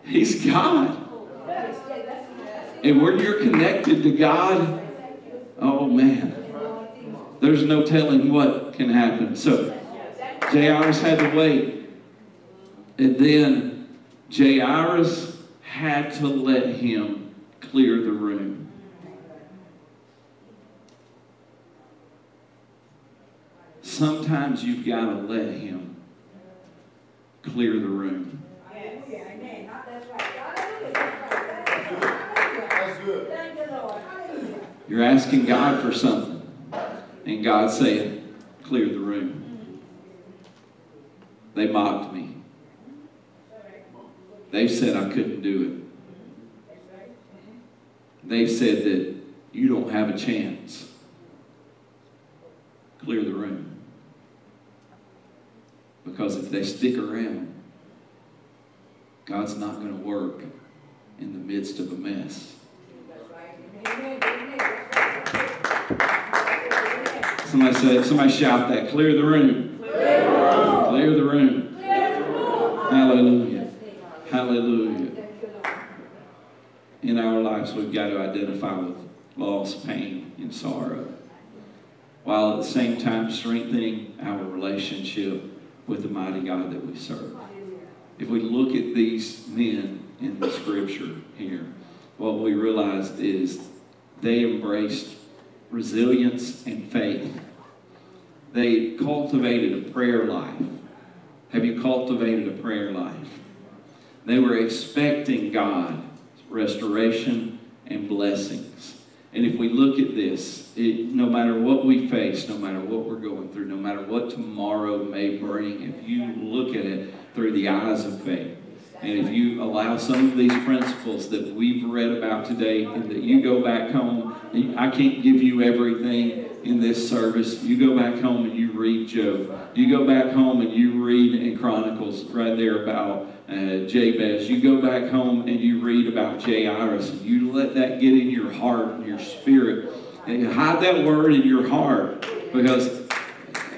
he's God. And when you're connected to God, oh man, there's no telling what can happen. So Jairus had to wait. And then Jairus had to let him clear the room. Sometimes you've got to let him clear the room. You're asking God for something, and God saying, clear the room. They mocked me. They've said I couldn't do it. They've said that you don't have a chance. Clear the room. Because if they stick around, God's not going to work in the midst of a mess. Somebody said, somebody shout that. Clear the room. Clear the room. Clear the room. Clear the room. Hallelujah. Hallelujah. In our lives, we've got to identify with loss, pain, and sorrow, while at the same time strengthening our relationship with the mighty God that we serve. If we look at these men in the scripture here, what we realize is they embraced resilience and faith. They cultivated a prayer life. Have you cultivated a prayer life? They were expecting God's restoration and blessings. And if we look at this, it, no matter what we face, no matter what we're going through, no matter what tomorrow may bring, if you look at it through the eyes of faith, and if you allow some of these principles that we've read about today, and that you go back home, and I can't give you everything in this service. You go back home and you read Job. You go back home and you read in Chronicles right there about Uh, Jabez. You go back home and you read about Jairus, and you let that get in your heart and your spirit, and you hide that word in your heart, because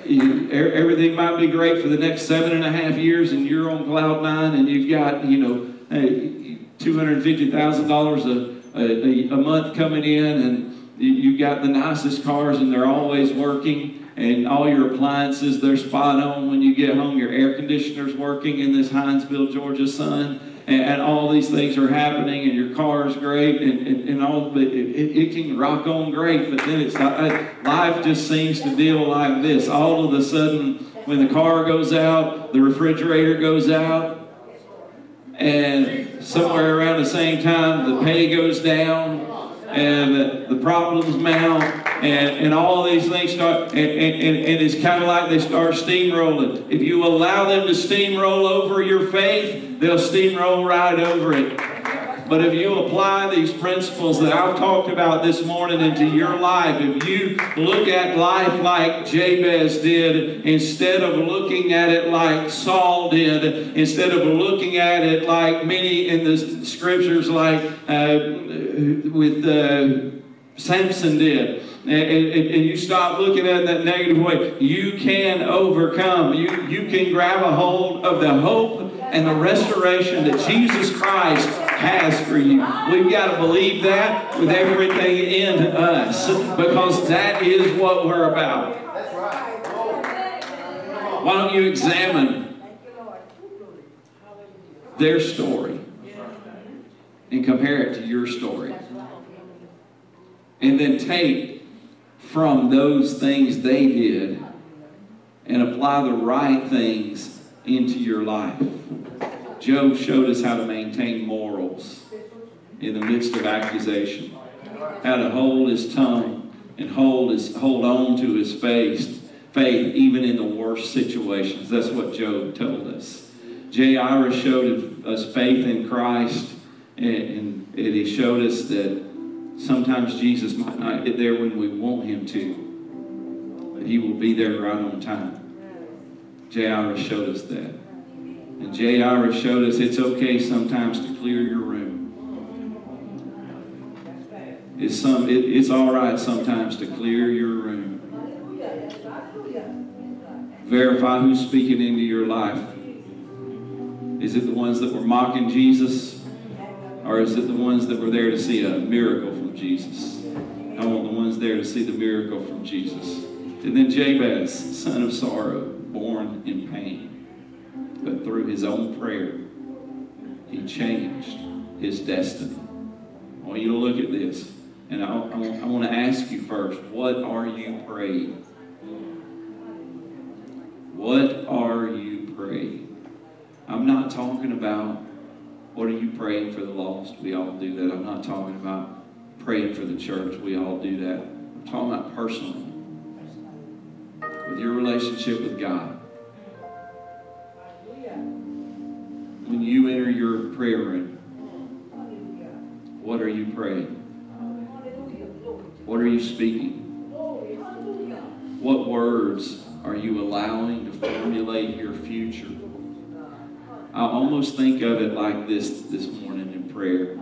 you, everything might be great for the next seven and a half years, and you're on cloud nine, and you've got, you know, two hundred fifty thousand dollars a, a, a month coming in, and you've got the nicest cars, and they're always working. And all your appliances, they're spot on when you get home. Your air conditioner's working in this Hinesville, Georgia sun. And, and all these things are happening. And your car's great. And, and, and all, but it, it can rock on great. But then it's like, life just seems to deal like this. All of a sudden, when the car goes out, the refrigerator goes out. And somewhere around the same time, the pay goes down. And the problems mount, and, and all these things start, and, and, and it's kind of like they start steamrolling. If you allow them to steamroll over your faith, they'll steamroll right over it. But if you apply these principles that I've talked about this morning into your life, if you look at life like Jabez did, instead of looking at it like Saul did, instead of looking at it like many in the scriptures like uh, with uh, Samson did, and, and, and you stop looking at it that negative way, you can overcome. You, you can grab a hold of the hope and the restoration that Jesus Christ has for you. We've got to believe that with everything in us, because that is what we're about. Why don't you examine their story and compare it to your story? And then take from those things they did and apply the right things into your life. Job showed us how to maintain morals in the midst of accusation, how to hold his tongue and hold his hold on to his faith, faith even in the worst situations. That's what Job told us. Jairus showed us faith in Christ, and, and, and he showed us that sometimes Jesus might not get there when we want him to, but he will be there right on time. Jairus showed us that. And Jairus showed us it's okay sometimes to clear your room. It's, some, it, it's all right sometimes to clear your room. Verify who's speaking into your life. Is it the ones that were mocking Jesus? Or is it the ones that were there to see a miracle from Jesus? I want the ones there to see the miracle from Jesus. And then Jabez, son of sorrow, born in pain. But through his own prayer, he changed his destiny. I want you to look at this. And I, I, I want to ask you first, what are you praying? What are you praying? I'm not talking about what are you praying for the lost? We all do that. I'm not talking about praying for the church. We all do that. I'm talking about personally. With your relationship with God. When you enter your prayer room, what are you praying? What are you speaking? What words are you allowing to formulate your future? I almost think of it like this this morning in prayer.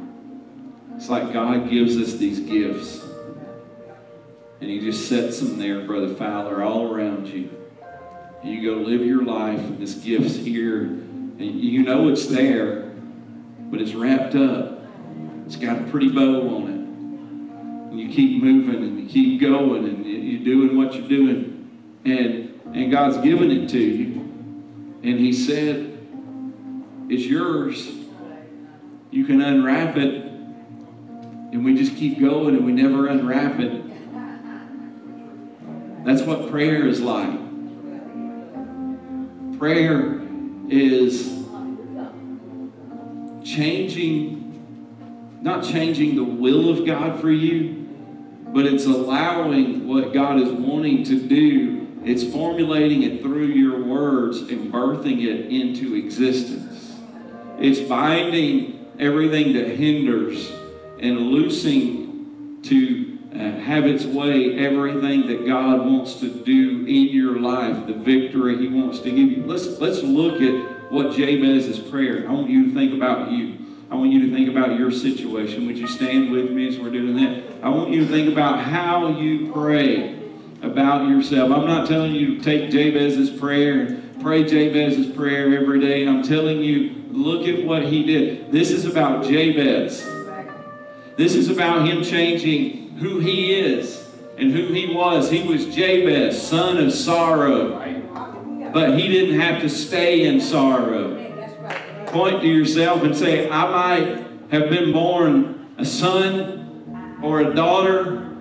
It's like God gives us these gifts. And he just sets them there, Brother Fowler, all around you. And you go live your life, and this gift's here. And you know it's there, but it's wrapped up. It's got a pretty bow on it. And you keep moving, and you keep going, and you're doing what you're doing. And, and God's given it to you. And he said, it's yours. You can unwrap it. And we just keep going and we never unwrap it. That's what prayer is like. Prayer is changing, not changing the will of God for you, but it's allowing what God is wanting to do. It's formulating it through your words and birthing it into existence. It's binding everything that hinders and loosing to uh, have its way everything that God wants to do in your life, the victory he wants to give you. Let's, let's look at what Jabez's prayer. I want you to think about you. I want you to think about your situation. Would you stand with me as we're doing that? I want you to think about how you pray about yourself. I'm not telling you to take Jabez's prayer and pray Jabez's prayer every day. I'm telling you, look at what he did. This is about Jabez. This is about him changing who he is and who he was. He was Jabez, son of sorrow. But he didn't have to stay in sorrow. Point to yourself and say, I might have been born a son or a daughter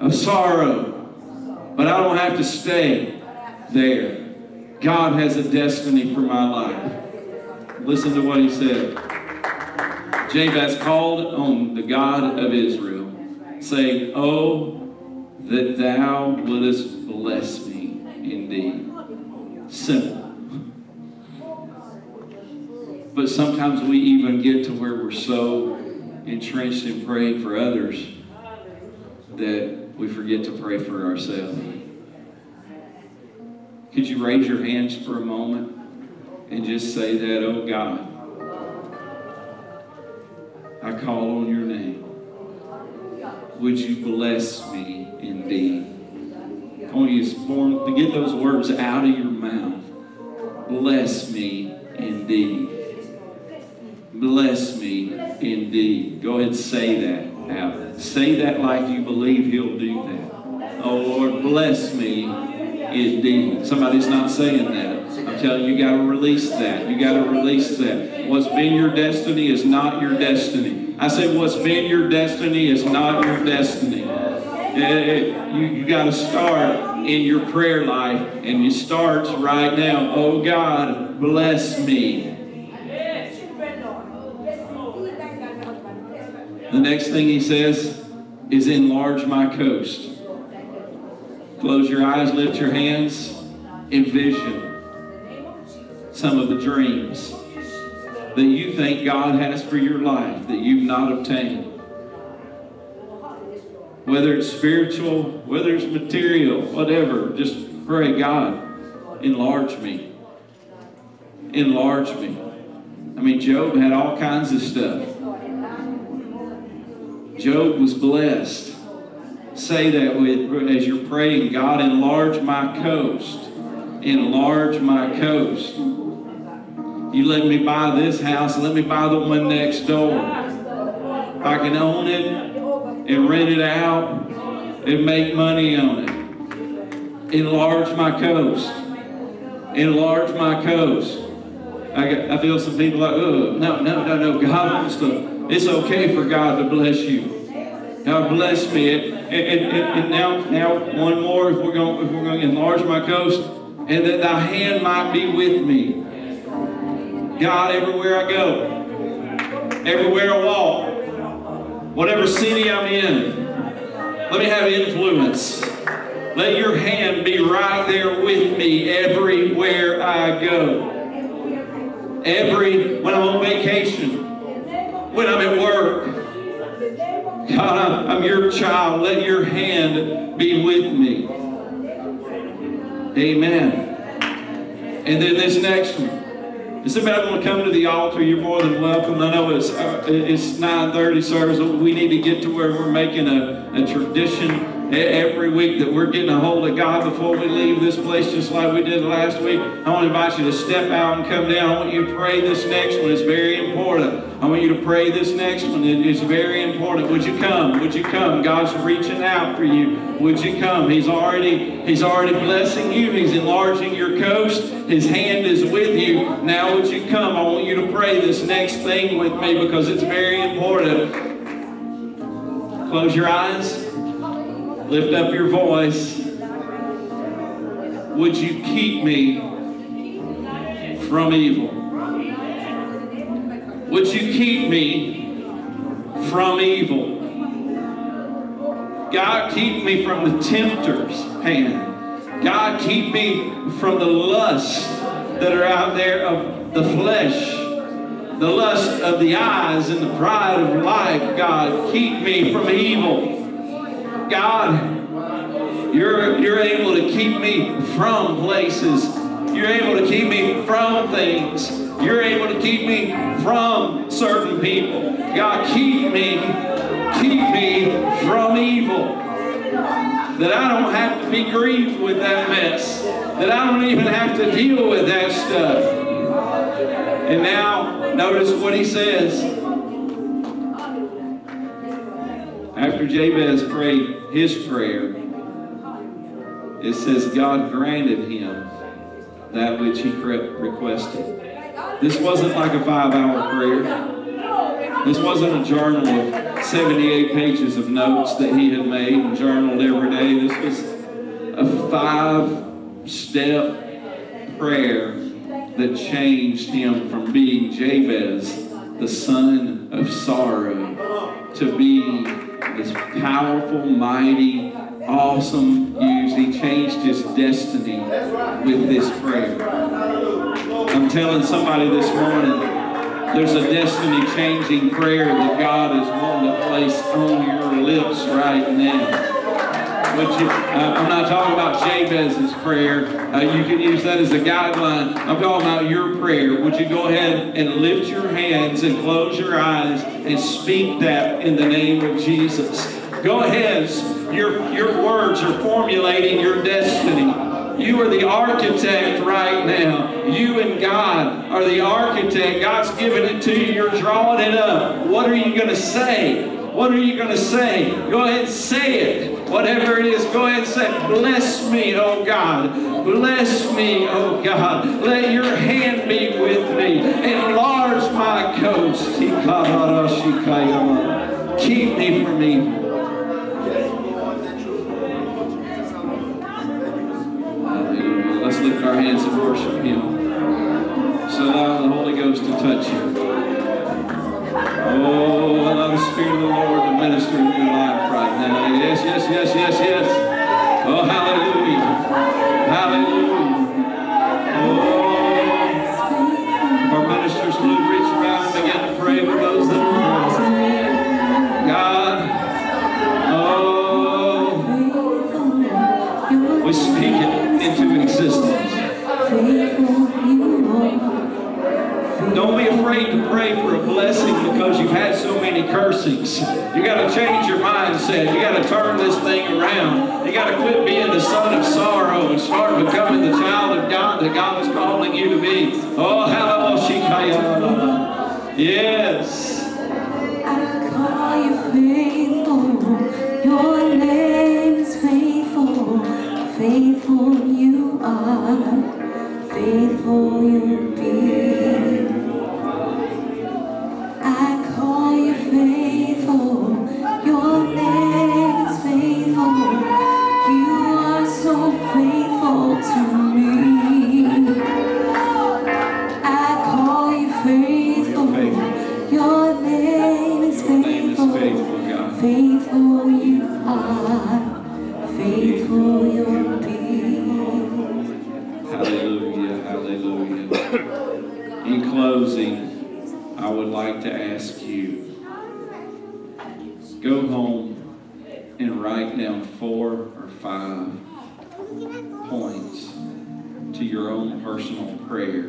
of sorrow, but I don't have to stay there. God has a destiny for my life. Listen to what he said. Jabez called on the God of Israel, saying, oh, that thou wouldest bless me indeed. Simple. But sometimes we even get to where we're so entrenched in praying for others that we forget to pray for ourselves. Could you raise your hands for a moment? And just say that, oh God, I call on your name. would you bless me indeed? I want you to, form, to get those words out of your mouth. Bless me indeed. Bless me indeed. Go ahead and say that out. Say that like you believe He'll do that. Oh Lord, bless me indeed. Somebody's not saying that. I'm telling you, you got to release that. You got to release that. What's been your destiny is not your destiny. I say what's been your destiny is not your destiny. It, it, you you got to start in your prayer life, and it starts right now. Oh God, bless me. The next thing He says is enlarge my coast. Close your eyes, lift your hands, envision some of the dreams that you think God has for your life that you've not obtained. Whether it's spiritual, whether it's material, whatever, just pray, God, enlarge me. Enlarge me. I mean, Job had all kinds of stuff. Job was blessed. Say that with, as you're praying, God, enlarge my coast. Enlarge my coast. You let me buy this house, let me buy the one next door. If I can own it, and rent it out, and make money on it. Enlarge my coast. Enlarge my coast. I, got, I feel some people like, oh, no, no, no, no. God wants to, it's okay for God to bless you. God bless me. And, and, and, and now, now one more, if we're going to enlarge my coast, and that thy hand might be with me. God, everywhere I go, everywhere I walk, whatever city I'm in, let me have influence. Let your hand be right there with me everywhere I go. Every, when I'm on vacation, when I'm at work, God, I'm, I'm your child. Let your hand be with me. Amen. And then this next one. If somebody want to come to the altar, you're more than welcome. I know it's uh, it's nine thirty service. We need to get to where we're making a, a tradition every week that we're getting a hold of God before we leave this place, just like we did last week. I want to invite you to step out and come down. I want you to pray this next one. It's very important. I want you to pray this next one. It is very important. Would you come? Would you come? God's reaching out for you. Would you come? He's already, He's already blessing you. He's enlarging your coast. His hand is with you. Now would you come? I want you to pray this next thing with me because it's very important. Close your eyes. Lift up your voice. Would you keep me from evil? Would you keep me from evil? God, keep me from the tempter's hand. God, keep me from the lusts that are out there of the flesh, the lust of the eyes and the pride of life. God, keep me from evil. God, you're, you're able to keep me from places. You're able to keep me from things. You're able to keep me from certain people. God, keep me, keep me from evil. That I don't have to be grieved with that mess. That I don't even have to deal with that stuff. And now, notice what He says. After Jabez prayed his prayer, it says God granted him that which he requested. This wasn't like a five-hour prayer. This wasn't a journal of seventy-eight pages of notes that he had made and journaled every day. This was a five-step prayer that changed him from being Jabez, the son of sorrow, to being this powerful, mighty, awesome used. He changed his destiny with this prayer. I'm telling somebody this morning, there's a destiny-changing prayer that God is wanting to place on your lips right now. But you, uh, I'm not talking about Jabez's prayer. Uh, you can use that as a guideline. I'm talking about your prayer. Would you go ahead and lift your hands and close your eyes and speak that in the name of Jesus? Go ahead. Your, your words are formulating your destiny. You are the architect right now. You and God are the architect. God's given it to you. You're drawing it up. What are you going to say? What are you going to say? Go ahead and say it. Whatever it is, go ahead and say it. Bless me, oh God. Bless me, oh God. Let your hand be with me. Enlarge my coast. Keep me from evil. Let's lift our hands and worship Him. So allow the Holy Ghost to touch you. Oh, allow the Spirit of the Lord to minister in your life right now. Yes, yes, yes, yes, yes. Oh, hallelujah. Hallelujah. Oh, our ministers will reach around and begin to pray for those that are poor. God, oh, we speak it into existence. Don't be afraid to pray for a blessing because you've had so many cursings. You got to change your mindset. You got to turn this thing around. You got to quit being the son of sorrow and start becoming the child of God that God is calling you to be. Oh, hallelujah. Yes. I call you faithful. Your name is faithful. Faithful you are, faithful you'll be. I call you faithful, your name is faithful. You are so faithful to me. I call you faithful, your name is faithful. Faithful you are. Faithful you'll be. Hallelujah, hallelujah. In closing, I would like to ask you, go home and write down four or five points to your own personal prayer.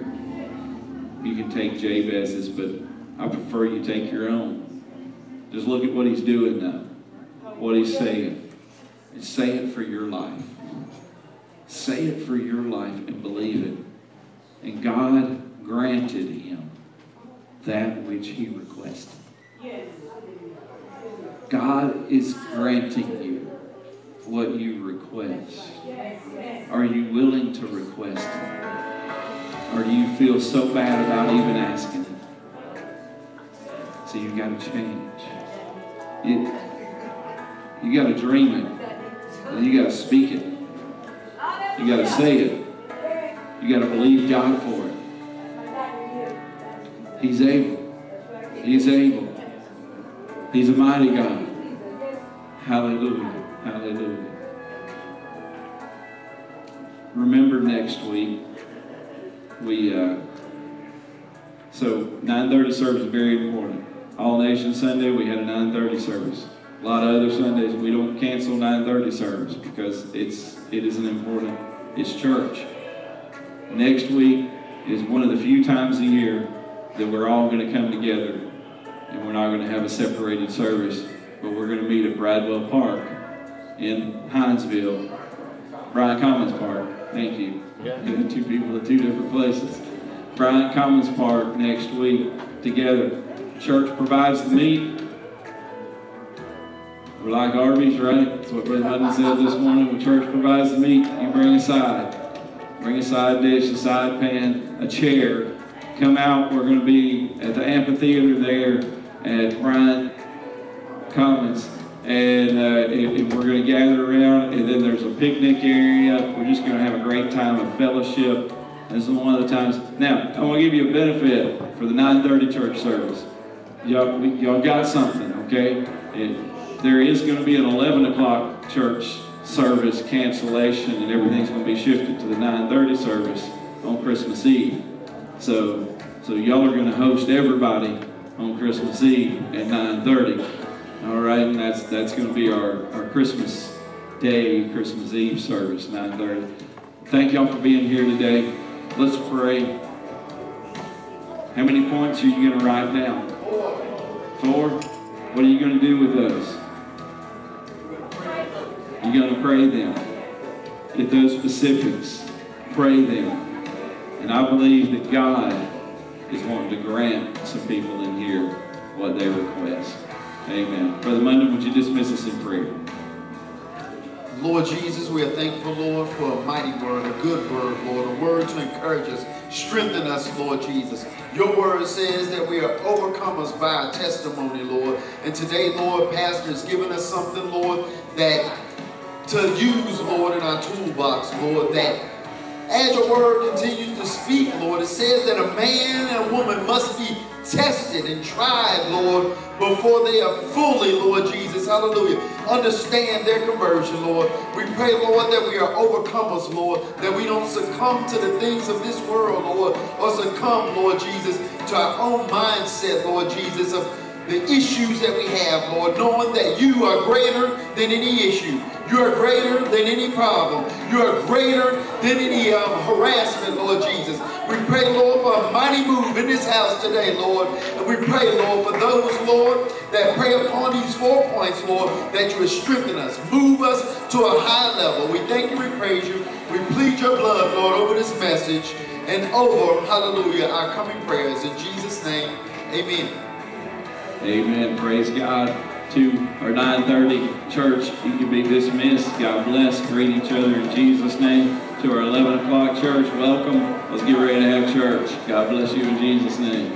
You can take Jabez's, but I prefer you take your own. Just look at what he's doing now, what he's saying. And say it for your life. Say it for your life and believe it. And God granted him that which he requested. Yes. God is granting you what you request. Yes. Yes. Are you willing to request it? Or do you feel so bad about even asking it? So you've got to change. It, you got to dream it. And you got to speak it. You got to say it. You got to believe God for it. He's able. He's able. He's a mighty God. Hallelujah. Hallelujah. Remember next week, we, uh, so nine thirty service is very important. All Nation Sunday, we had a nine thirty service. A lot of other Sundays, we don't cancel nine thirty service because it's, it is an important, it's church. Next week is one of the few times a year that we're all going to come together and we're not going to have a separated service, but we're going to meet at Bridewell Park in Hinesville, Bryant Commons Park, thank you. Yeah. Two people at two different places. Bryant Commons Park next week together. Church provides the meat. We're like Arby's, right? That's what Brother Hudson said this morning. When church provides the meat, you bring a side. Bring a side dish, a side pan, a chair. Come out. We're going to be at the amphitheater there at Bryant Commons. And, uh, and, and we're going to gather around. And then there's a picnic area. We're just going to have a great time of fellowship. This is one of the times. Now, I want to give you a benefit for the nine thirty church service. Y'all, y'all got something, okay? It, There is going to be an eleven o'clock church service cancellation, and everything's going to be shifted to the nine thirty service on Christmas Eve. So, so y'all are going to host everybody on Christmas Eve at nine thirty. All right, and that's that's going to be our, our Christmas Day, Christmas Eve service, nine thirty. Thank y'all for being here today. Let's pray. How many points are you going to write down? Four. What are you going to do with those? going to pray them. Get those specifics. Pray them. And I believe that God is wanting to grant some people in here what they request. Amen. Brother Munden, would you dismiss us in prayer? Lord Jesus, we are thankful, Lord, for a mighty word, a good word, Lord, a word to encourage us, strengthen us, Lord Jesus. Your word says that we are overcomers by our testimony, Lord. And today, Lord, Pastor has given us something, Lord, that to use, Lord, in our toolbox, Lord, that as your word continues to speak, Lord, it says that a man and a woman must be tested and tried, Lord, before they are fully, Lord Jesus, hallelujah, understand their conversion, Lord. We pray, Lord, that we are overcomers, Lord, that we don't succumb to the things of this world, Lord, or succumb, Lord Jesus, to our own mindset, Lord Jesus, of the issues that we have, Lord, knowing that you are greater than any issue. You are greater than any problem. You are greater than any um, harassment, Lord Jesus. We pray, Lord, for a mighty move in this house today, Lord. And we pray, Lord, for those, Lord, that pray upon these four points, Lord, that you would strengthen us, move us to a high level. We thank you, we praise you. We plead your blood, Lord, over this message and over, hallelujah, our coming prayers. In Jesus' name, amen. Amen. Praise God. To our nine thirty church, you can be dismissed. God bless. Greet each other in Jesus' name. To our eleven o'clock church, welcome. Let's get ready to have church. God bless you in Jesus' name.